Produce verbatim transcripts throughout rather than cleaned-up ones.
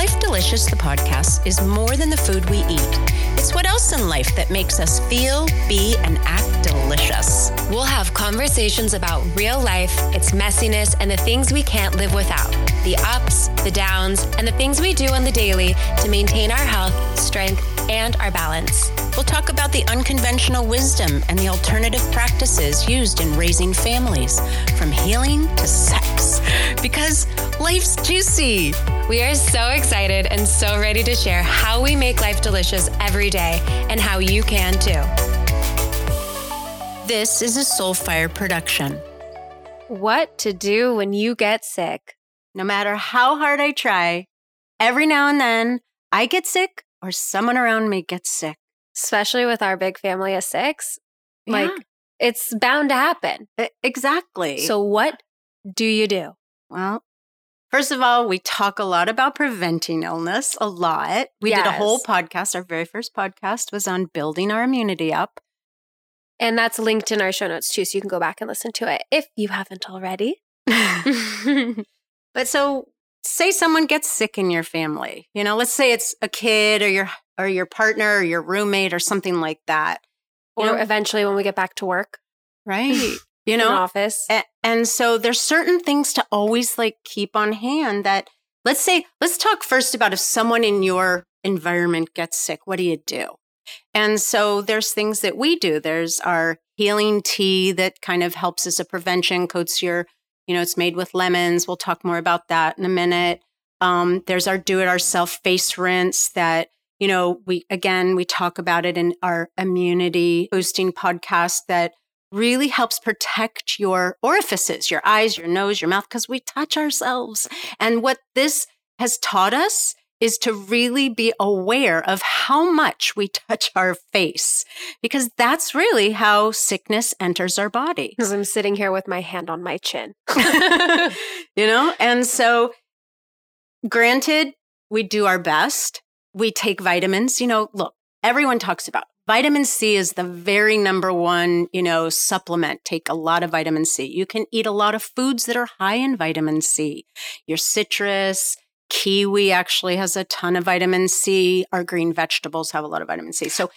Life Delicious, the podcast, is more than the food we eat. It's what else in life that makes us feel, be, and act delicious. We'll have conversations about real life, its messiness, and the things we can't live without. The ups, the downs, and the things we do on the daily to maintain our health, strength, and our balance. We'll talk about the unconventional wisdom and the alternative practices used in raising families, from healing to sex, because life's juicy. We are so excited and so ready to share how we make life delicious every day and how you can too. This is a Soulfire production. What to do when you get sick. No matter how hard I try, every now and then I get sick or someone around me gets sick. Especially with our big family of six, yeah. Like it's bound to happen. It, exactly. So what do you do? Well, first of all, we talk a lot about preventing illness, a lot. We yes. did a whole podcast. Our very first podcast was on building our immunity up. And that's linked in our show notes too, so you can go back and listen to it if you haven't already. But so say someone gets sick in your family. You know, let's say it's a kid or your or your partner or your roommate or something like that. Or you know, eventually when we get back to work. Right. You know, in office. And, and so there's certain things to always like keep on hand that let's say, let's talk first about if someone in your environment gets sick, what do you do? And so there's things that we do. There's our healing tea that kind of helps as a prevention, coats your, you know, it's made with lemons. We'll talk more about that in a minute. Um, there's our do-it-ourself face rinse that, you know, we, again, we talk about it in our immunity boosting podcast that really helps protect your orifices, your eyes, your nose, your mouth, because we touch ourselves. And what this has taught us is to really be aware of how much we touch our face, because that's really how sickness enters our body. Because I'm sitting here with my hand on my chin. You know? And so, granted, we do our best. We take vitamins. You know, look, everyone talks about it. Vitamin C is the very number one, you know, supplement. Take a lot of vitamin C. You can eat a lot of foods that are high in vitamin C. Your citrus, kiwi actually has a ton of vitamin C. Our green vegetables have a lot of vitamin C. So,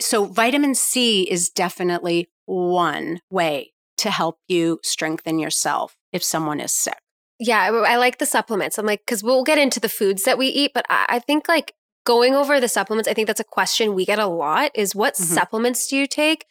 so vitamin C is definitely one way to help you strengthen yourself if someone is sick. Yeah, I, I like the supplements. I'm like, because we'll get into the foods that we eat, but I, I think like going over the supplements, I think that's a question we get a lot is what mm-hmm. supplements do you take,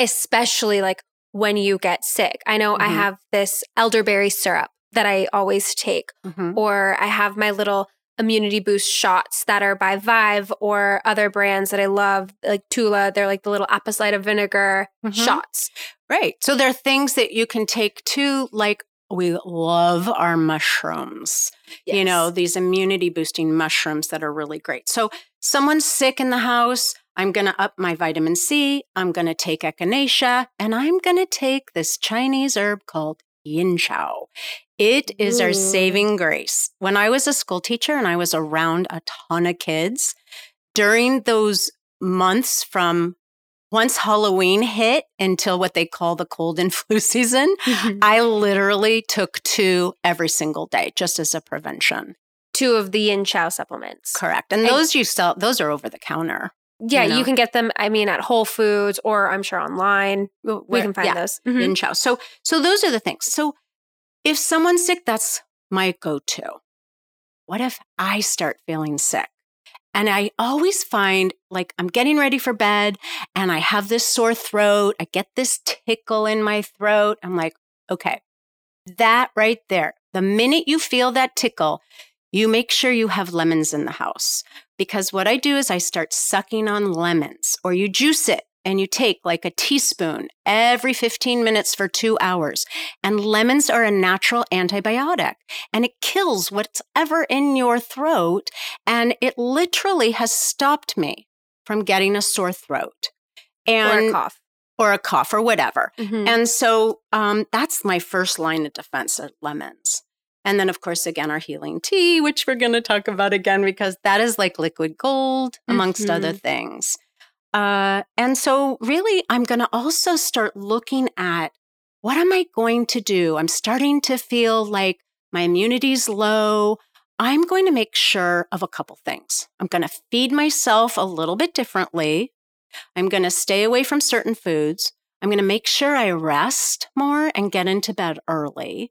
especially like when you get sick? I know mm-hmm. I have this elderberry syrup that I always take, mm-hmm. or I have my little immunity boost shots that are by Vive or other brands that I love, like Tula. They're like the little apple cider vinegar mm-hmm. shots. Right. So there are things that you can take too, like we love our mushrooms, yes. you know, these immunity boosting mushrooms that are really great. So someone's sick in the house, I'm going to up my vitamin C, I'm going to take echinacea, and I'm going to take this Chinese herb called yin chow. It is Ooh. Our saving grace. When I was a school teacher and I was around a ton of kids, during those months from once Halloween hit until what they call the cold and flu season, mm-hmm. I literally took two every single day just as a prevention. Two of the yin chow supplements. Correct. And, and those you sell, those are over the counter. Yeah, you know? You can get them, I mean, at Whole Foods or I'm sure online. Where, we can find yeah, those. Mm-hmm. Yin chow. So, so those are the things. So if someone's sick, that's my go-to. What if I start feeling sick? And I always find like I'm getting ready for bed and I have this sore throat. I get this tickle in my throat. I'm like, okay, that right there. The minute you feel that tickle, you make sure you have lemons in the house. Because what I do is I start sucking on lemons, or you juice it and you take like a teaspoon every fifteen minutes for two hours. And lemons are a natural antibiotic and it kills whatever in your throat. And it literally has stopped me from getting a sore throat. And, or a cough. Or a cough or whatever. Mm-hmm. And so um, that's my first line of defense, are lemons. And then, of course, again, our healing tea, which we're going to talk about again, because that is like liquid gold, amongst mm-hmm. other things. Uh, and so really, I'm going to also start looking at what am I going to do? I'm starting to feel like my immunity's low. I'm going to make sure of a couple things. I'm going to feed myself a little bit differently. I'm going to stay away from certain foods. I'm going to make sure I rest more and get into bed early.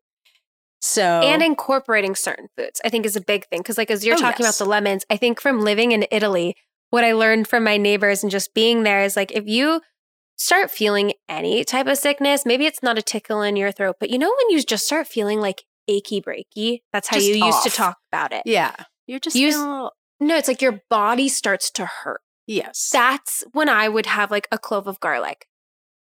So and incorporating certain foods, I think, is a big thing. Because like as you're oh, talking yes. about the lemons, I think from living in Italy, what I learned from my neighbors and just being there is like if you start feeling any type of sickness, maybe it's not a tickle in your throat, but you know when you just start feeling like achy breaky, that's how just you off. used to talk about it. Yeah. You're just you feeling a little... No, it's like your body starts to hurt. Yes. That's when I would have like a clove of garlic.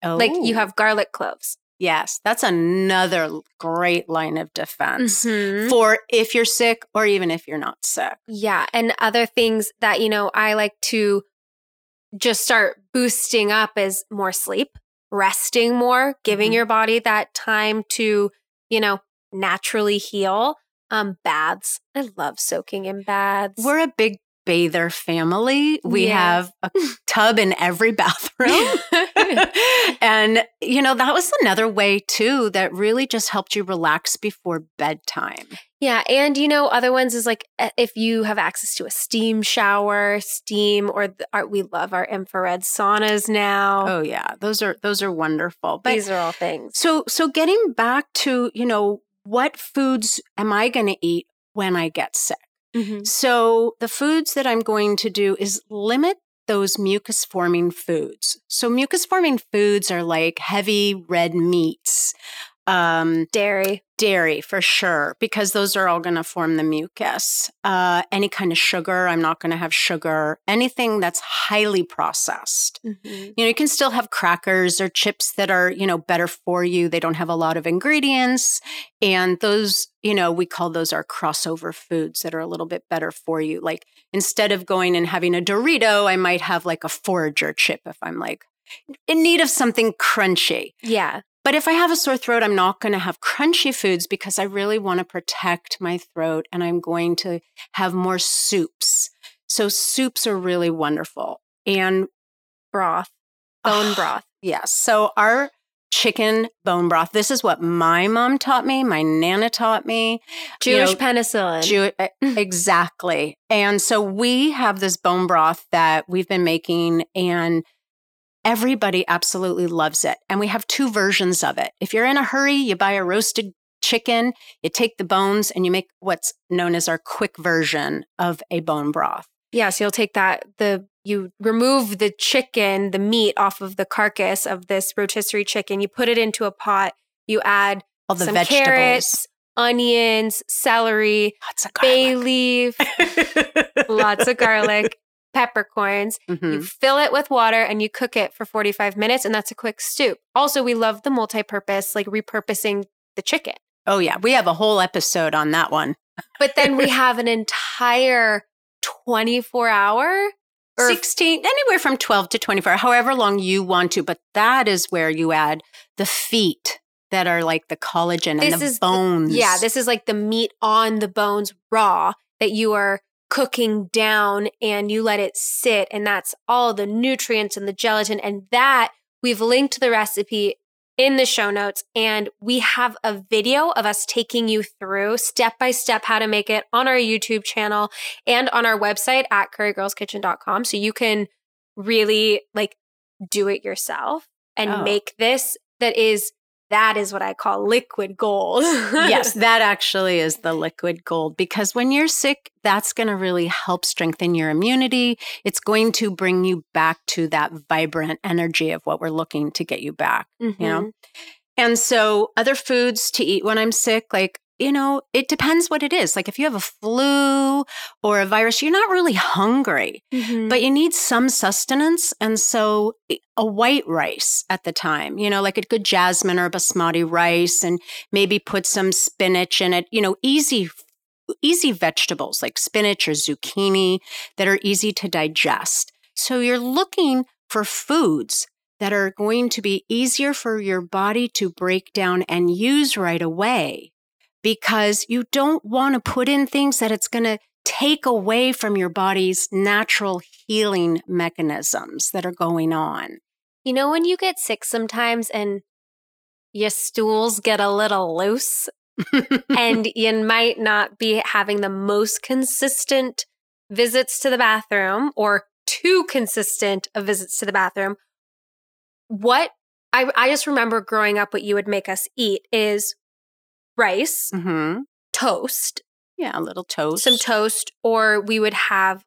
Oh. Like you have garlic cloves. Yes, that's another great line of defense mm-hmm. for if you're sick or even if you're not sick. Yeah, and other things that, you know, I like to just start boosting up is more sleep, resting more, giving mm-hmm. your body that time to, you know, naturally heal. Um, baths. I love soaking in baths. We're a big bather family. We yeah. have a tub in every bathroom. And, you know, that was another way too that really just helped you relax before bedtime. Yeah. And, you know, other ones is like if you have access to a steam shower, steam, or the, our, we love our infrared saunas now. Oh, yeah. Those are, those are wonderful. But these are all things. So, so getting back to, you know, what foods am I going to eat when I get sick? Mm-hmm. So the foods that I'm going to do is limit those mucus-forming foods. So mucus-forming foods are like heavy red meats. Um, dairy. Dairy, for sure, because those are all going to form the mucus. Uh, any kind of sugar, I'm not going to have sugar. Anything that's highly processed. Mm-hmm. You know, you can still have crackers or chips that are, you know, better for you. They don't have a lot of ingredients. And those, you know, we call those our crossover foods that are a little bit better for you. Like instead of going and having a Dorito, I might have like a Forager chip if I'm like in need of something crunchy. Yeah. But if I have a sore throat, I'm not going to have crunchy foods because I really want to protect my throat, and I'm going to have more soups. So soups are really wonderful. And broth, bone broth. Yes. So our chicken bone broth. This is what my mom taught me. My nana taught me. Jewish you know, penicillin. Jew- exactly. And so we have this bone broth that we've been making, and everybody absolutely loves it. And we have two versions of it. If you're in a hurry, you buy a roasted chicken, you take the bones, and you make what's known as our quick version of a bone broth. Yeah, so you'll take that, the you remove the chicken, the meat off of the carcass of this rotisserie chicken, you put it into a pot, you add all the some vegetables. Carrots, onions, celery, lots of bay leaf, lots of garlic. Peppercorns, mm-hmm. you fill it with water and you cook it for forty-five minutes, and that's a quick soup. Also, we love the multi-purpose, like repurposing the chicken. Oh yeah, we have a whole episode on that one. But then we have an entire twenty-four hour or sixteen, anywhere from twelve to twenty-four, however long you want to, but that is where you add the feet that are like the collagen this and the is, bones. Yeah, this is like the meat on the bones raw that you are cooking down, and you let it sit, and that's all the nutrients and the gelatin, and that we've linked the recipe in the show notes, and we have a video of us taking you through step by step how to make it on our YouTube channel and on our website at curry girls kitchen dot com, so you can really like do it yourself and oh. make this that is That is what I call liquid gold. Yes, that actually is the liquid gold, because when you're sick, that's going to really help strengthen your immunity. It's going to bring you back to that vibrant energy of what we're looking to get you back, mm-hmm. you know? And so other foods to eat when I'm sick, like, you know, it depends what it is. Like if you have a flu or a virus, you're not really hungry, mm-hmm. but you need some sustenance. And so a white rice at the time, you know, like a good jasmine or basmati rice, and maybe put some spinach in it, you know, easy, easy vegetables like spinach or zucchini that are easy to digest. So you're looking for foods that are going to be easier for your body to break down and use right away. Because you don't want to put in things that it's going to take away from your body's natural healing mechanisms that are going on. You know, when you get sick sometimes and your stools get a little loose, And you might not be having the most consistent visits to the bathroom or too consistent of visits to the bathroom. What I, I just remember growing up, what you would make us eat is rice, mm-hmm. toast. Yeah, a little toast. Some toast. Or we would have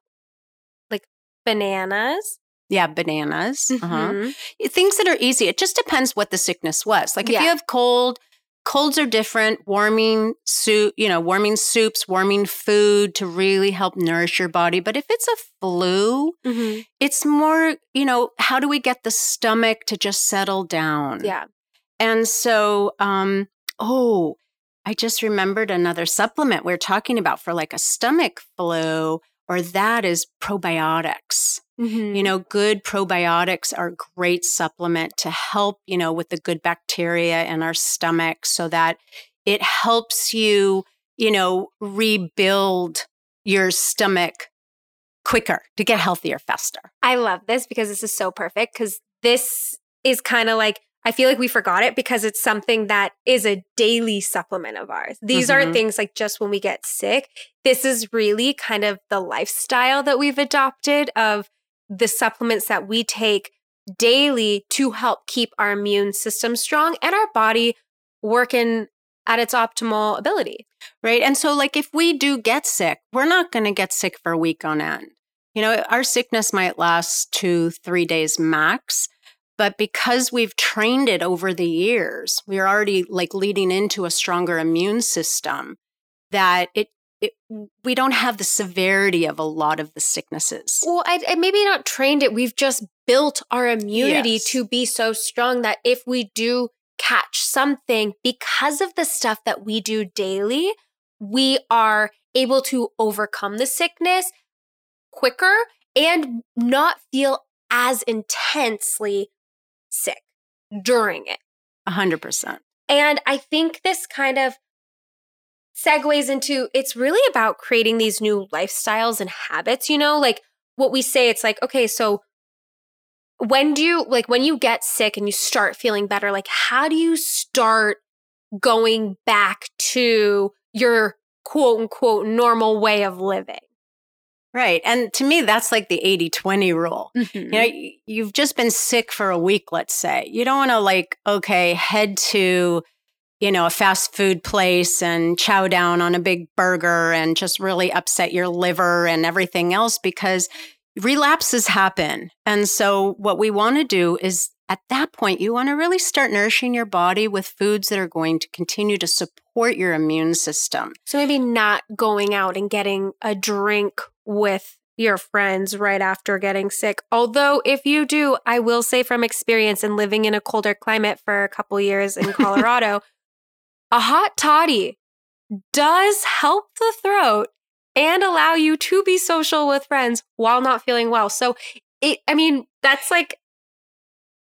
like bananas. Yeah, bananas. Mm-hmm. Uh-huh. Things that are easy. It just depends what the sickness was. Like if yeah. you have cold, colds are different. Warming soup, you know, warming soups, warming food to really help nourish your body. But if it's a flu, mm-hmm. it's more, you know, how do we get the stomach to just settle down? Yeah. And so, um, oh, I just remembered another supplement we we're talking about for like a stomach flu, or that is probiotics. Mm-hmm. You know, good probiotics are a great supplement to help, you know, with the good bacteria in our stomach so that it helps you, you know, rebuild your stomach quicker to get healthier faster. I love this because this is so perfect, because this is kind of like, I feel like we forgot it because it's something that is a daily supplement of ours. These mm-hmm. aren't things like just when we get sick. This is really kind of the lifestyle that we've adopted of the supplements that we take daily to help keep our immune system strong and our body working at its optimal ability. Right. And so like if we do get sick, we're not going to get sick for a week on end. You know, our sickness might last two, three days max. But because we've trained it over the years, we're already like leading into a stronger immune system that it, it we don't have the severity of a lot of the sicknesses. Well, I, I maybe not trained it. We've just built our immunity yes. to be so strong that if we do catch something because of the stuff that we do daily, we are able to overcome the sickness quicker and not feel as intensely sick during it. A hundred percent. And I think this kind of segues into, it's really about creating these new lifestyles and habits, you know, like what we say, it's like, okay, so when do you, like when you get sick and you start feeling better, like how do you start going back to your quote unquote normal way of living? Right. And to me, that's like the eighty twenty rule. Mm-hmm. You know, you've just been sick for a week, let's say. You don't want to like, okay, head to, you know, a fast food place and chow down on a big burger and just really upset your liver and everything else, because relapses happen. And so what we want to do is at that point, you want to really start nourishing your body with foods that are going to continue to support your immune system. So maybe not going out and getting a drink with your friends right after getting sick. Although if you do, I will say from experience and living in a colder climate for a couple years in Colorado, a hot toddy does help the throat and allow you to be social with friends while not feeling well. So it, I mean, that's like,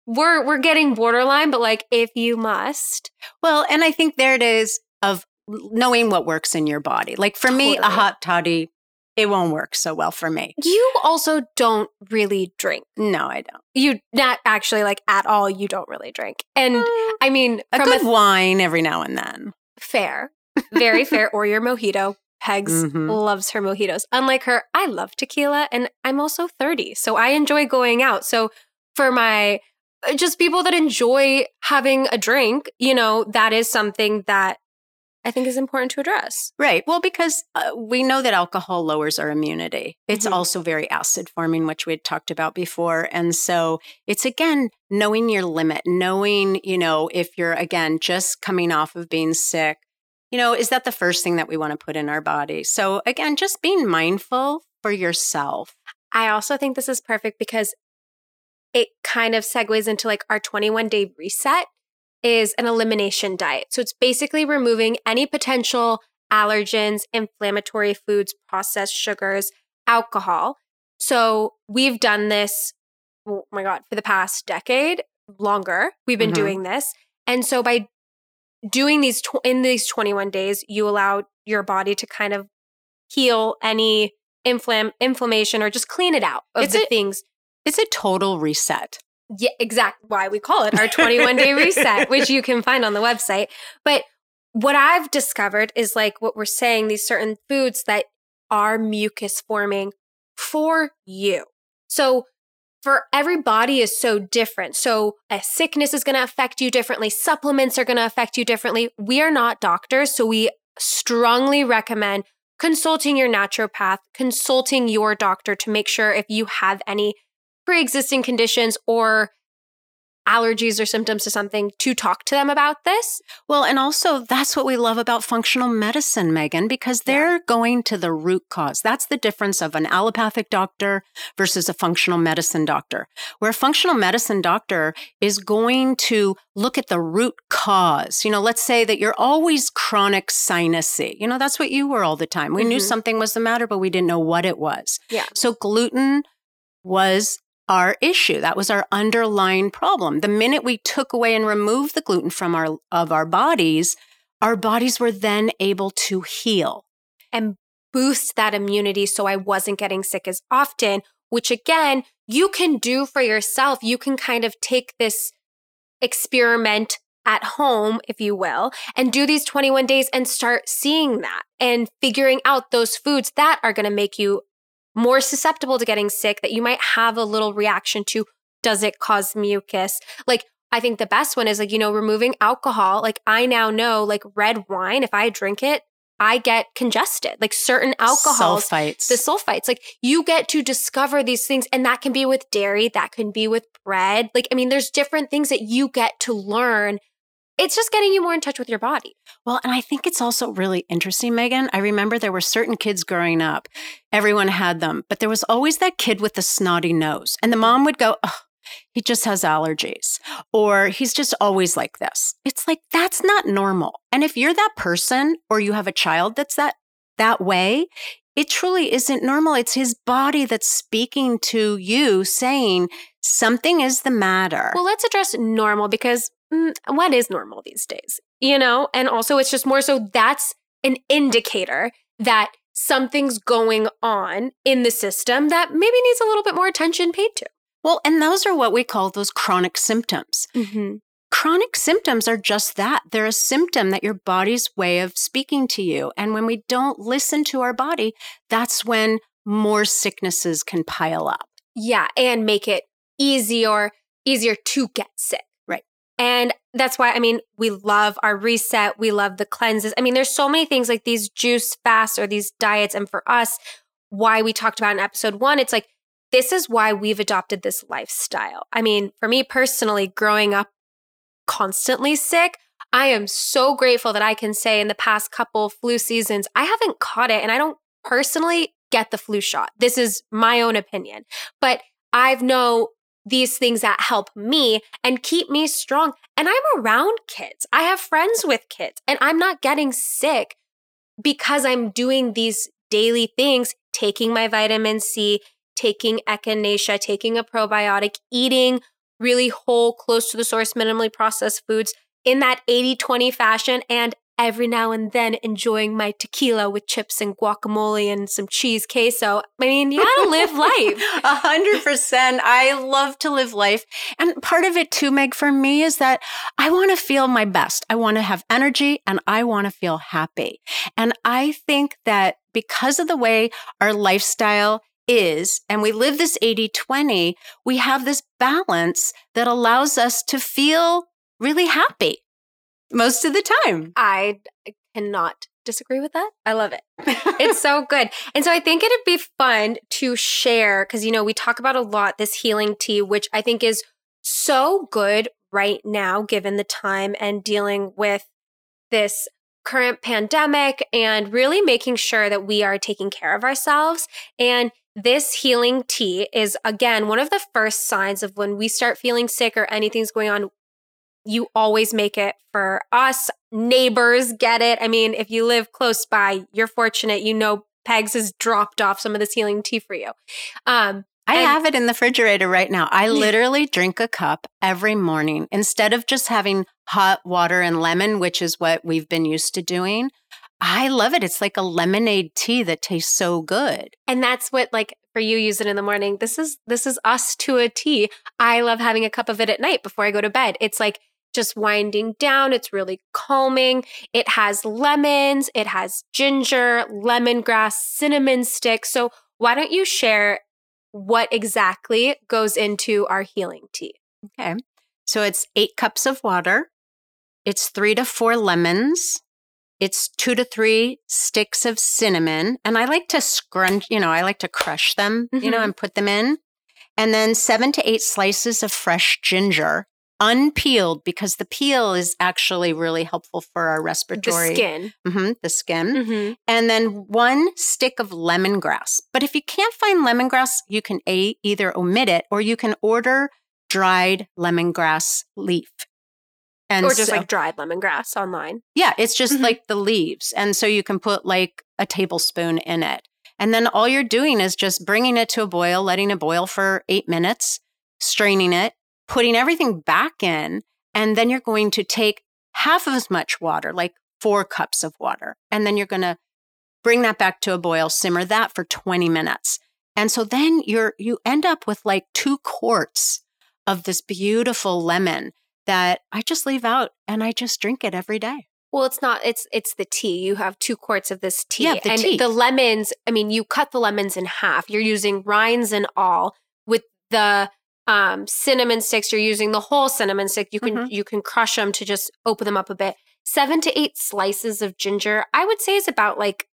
we're, we're getting borderline, but like if you must. Well, and I think there it is of knowing what works in your body. Like for totally. me, a hot toddy, it won't work so well for me. You also don't really drink. No, I don't. You not actually like at all. You don't really drink. And uh, I mean, a from good a th- wine every now and then. Fair. Very fair. Or your mojito. Pegs mm-hmm. loves her mojitos. Unlike her, I love tequila and I'm also thirty. So I enjoy going out. So for my, just people that enjoy having a drink, you know, that is something that I think is important to address. Right. Well, because uh, we know that alcohol lowers our immunity. It's mm-hmm. also very acid forming, which we had talked about before. And so it's, again, knowing your limit, knowing, you know, if you're, again, just coming off of being sick, you know, is that the first thing that we want to put in our body? So, again, just being mindful for yourself. I also think this is perfect because it kind of segues into like our twenty-one day reset. Is an elimination diet. So it's basically removing any potential allergens, inflammatory foods, processed sugars, alcohol. So we've done this, oh my God, for the past decade, longer, we've been mm-hmm. doing this. And so by doing these, tw- in these twenty-one days, you allow your body to kind of heal any inflam- inflammation or just clean it out of it's the a, things. It's a total reset. Yeah, exactly why we call it our twenty-one day reset, which you can find on the website. But what I've discovered is like what we're saying, these certain foods that are mucus forming for you. So for every body is so different. So a sickness is going to affect you differently. Supplements are going to affect you differently. We are not doctors, so we strongly recommend consulting your naturopath, consulting your doctor to make sure if you have any pre-existing conditions or allergies or symptoms to something, to talk to them about this. Well, and also that's what we love about functional medicine, Megan, because they're yeah. going to the root cause. That's the difference of an allopathic doctor versus a functional medicine doctor, where a functional medicine doctor is going to look at the root cause. You know, let's say that you're always chronic sinusy. You know, that's what you were all the time. We mm-hmm. knew something was the matter, but we didn't know what it was. Yeah. So gluten was our issue. That was our underlying problem. The minute we took away and removed the gluten from our of our bodies, our bodies were then able to heal and boost that immunity, so I wasn't getting sick as often, which again, you can do for yourself. You can kind of take this experiment at home, if you will, and do these twenty-one days and start seeing that and figuring out those foods that are going to make you more susceptible to getting sick, that you might have a little reaction to. Does it cause mucus? Like, I think the best one is like, you know, removing alcohol. Like, I now know, like, red wine, if I drink it, I get congested. Like, certain alcohols. Sulfites. The sulfites. Like, you get to discover these things, and that can be with dairy, that can be with bread. Like, I mean, there's different things that you get to learn. It's just getting you more in touch with your body. Well, and I think it's also really interesting, Megan. I remember there were certain kids growing up. Everyone had them. But there was always that kid with the snotty nose. And the mom would go, oh, he just has allergies. Or he's just always like this. It's like, that's not normal. And if you're that person or you have a child that's that, that way, it truly isn't normal. It's his body that's speaking to you saying something is the matter. Well, let's address normal, because what is normal these days, you know? And also it's just more so that's an indicator that something's going on in the system that maybe needs a little bit more attention paid to. Well, and those are what we call those chronic symptoms. Mm-hmm. Chronic symptoms are just that. They're a symptom that your body's way of speaking to you. And when we don't listen to our body, that's when more sicknesses can pile up. Yeah, and make it easier, easier to get sick. And that's why, I mean, we love our reset. We love the cleanses. I mean, there's so many things like these juice fasts or these diets. And for us, why we talked about in episode one, it's like, this is why we've adopted this lifestyle. I mean, for me personally, growing up constantly sick, I am so grateful that I can say in the past couple flu seasons, I haven't caught it. And I don't personally get the flu shot. This is my own opinion. But I've known these things that help me and keep me strong. And I'm around kids. I have friends with kids, and I'm not getting sick because I'm doing these daily things, taking my vitamin C, taking echinacea, taking a probiotic, eating really whole, close to the source, minimally processed foods in that eighty twenty fashion, and every now and then enjoying my tequila with chips and guacamole and some cheese queso. I mean, you gotta live life. A hundred percent. I love to live life. And part of it too, Meg, for me is that I want to feel my best. I want to have energy and I want to feel happy. And I think that because of the way our lifestyle is, and we live this eighty twenty, we have this balance that allows us to feel really happy most of the time. I cannot disagree with that. I love it. It's so good. And so I think it'd be fun to share, because, you know, we talk about a lot this healing tea, which I think is so good right now, given the time and dealing with this current pandemic and really making sure that we are taking care of ourselves. And this healing tea is, again, one of the first signs of when we start feeling sick or anything's going on. You always make it for us. Neighbors get it. I mean, if you live close by, you're fortunate. You know, Pegs has dropped off some of this healing tea for you. Um, I and- have it in the refrigerator right now. I literally drink a cup every morning. Instead of just having hot water and lemon, which is what we've been used to doing, I love it. It's like a lemonade tea that tastes so good. And that's what, like, for you, use it in the morning. This is, this is us to a tea. I love having a cup of it at night before I go to bed. It's like, just winding down. It's really calming. It has lemons, it has ginger, lemongrass, cinnamon sticks. So why don't you share what exactly goes into our healing tea? Okay. So it's eight cups of water. It's three to four lemons. It's two to three sticks of cinnamon. And I like to scrunch, you know, I like to crush them, mm-hmm. you know, and put them in. And then seven to eight slices of fresh ginger, unpeeled, because the peel is actually really helpful for our respiratory. The skin. Mm-hmm, the skin. Mm-hmm. And then one stick of lemongrass. But if you can't find lemongrass, you can a- either omit it or you can order dried lemongrass leaf. And or just so, like dried lemongrass online. Yeah, it's just mm-hmm. like the leaves. And so you can put like a tablespoon in it. And then all you're doing is just bringing it to a boil, letting it boil for eight minutes, straining it, putting everything back in. And then you're going to take half of as much water, like four cups of water. And then you're going to bring that back to a boil, simmer that for twenty minutes. And so then you're you end up with like two quarts of this beautiful lemon that I just leave out and I just drink it every day. Well, it's not, it's it's the tea. You have two quarts of this tea. Yeah, the and tea. The lemons, I mean, you cut the lemons in half. You're using rinds and all. With the um, cinnamon sticks, you're using the whole cinnamon stick. You can mm-hmm. you can crush them to just open them up a bit. Seven to eight slices of ginger, I would say is about like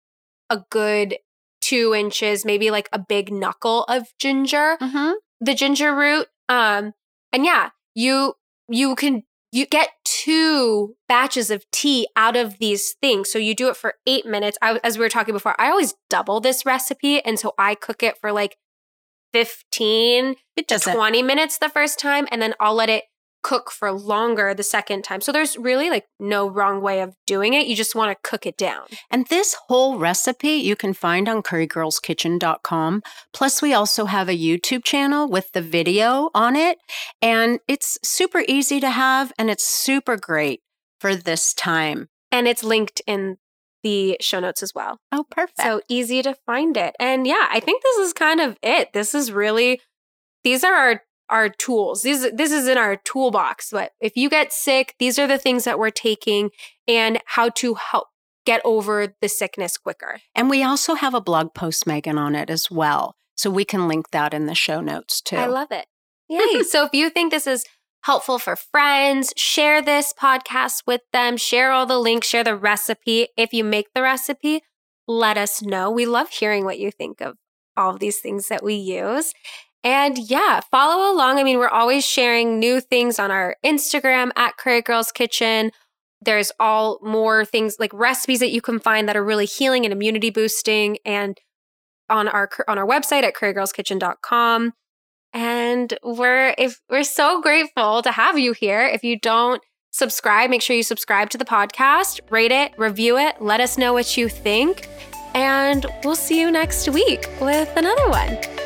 a good two inches, maybe like a big knuckle of ginger, mm-hmm. the ginger root. Um, and yeah, you... You can you get two batches of tea out of these things. So you do it for eight minutes. I, as we were talking before, I always double this recipe. And so I cook it for like fifteen to twenty minutes the first time. And then I'll let it cook for longer the second time. So there's really like no wrong way of doing it. You just want to cook it down. And this whole recipe you can find on curry girls kitchen dot com. Plus, we also have a YouTube channel with the video on it. And it's super easy to have and it's super great for this time. And it's linked in the show notes as well. Oh, perfect. So easy to find it. And yeah, I think this is kind of it. This is really, these are our our tools. These, this is in our toolbox, but if you get sick, these are the things that we're taking and how to help get over the sickness quicker. And we also have a blog post, Megan, on it as well. So we can link that in the show notes too. I love it. Yay. So if you think this is helpful for friends, share this podcast with them, share all the links, share the recipe. If you make the recipe, let us know. We love hearing what you think of all of these things that we use. And yeah, follow along. I mean, we're always sharing new things on our Instagram at Curry Girls Kitchen. There's all more things like recipes that you can find that are really healing and immunity boosting, and on our on our website at curry girls kitchen dot com. And we're if we're so grateful to have you here. If you don't subscribe, make sure you subscribe to the podcast, rate it, review it, let us know what you think, and we'll see you next week with another one.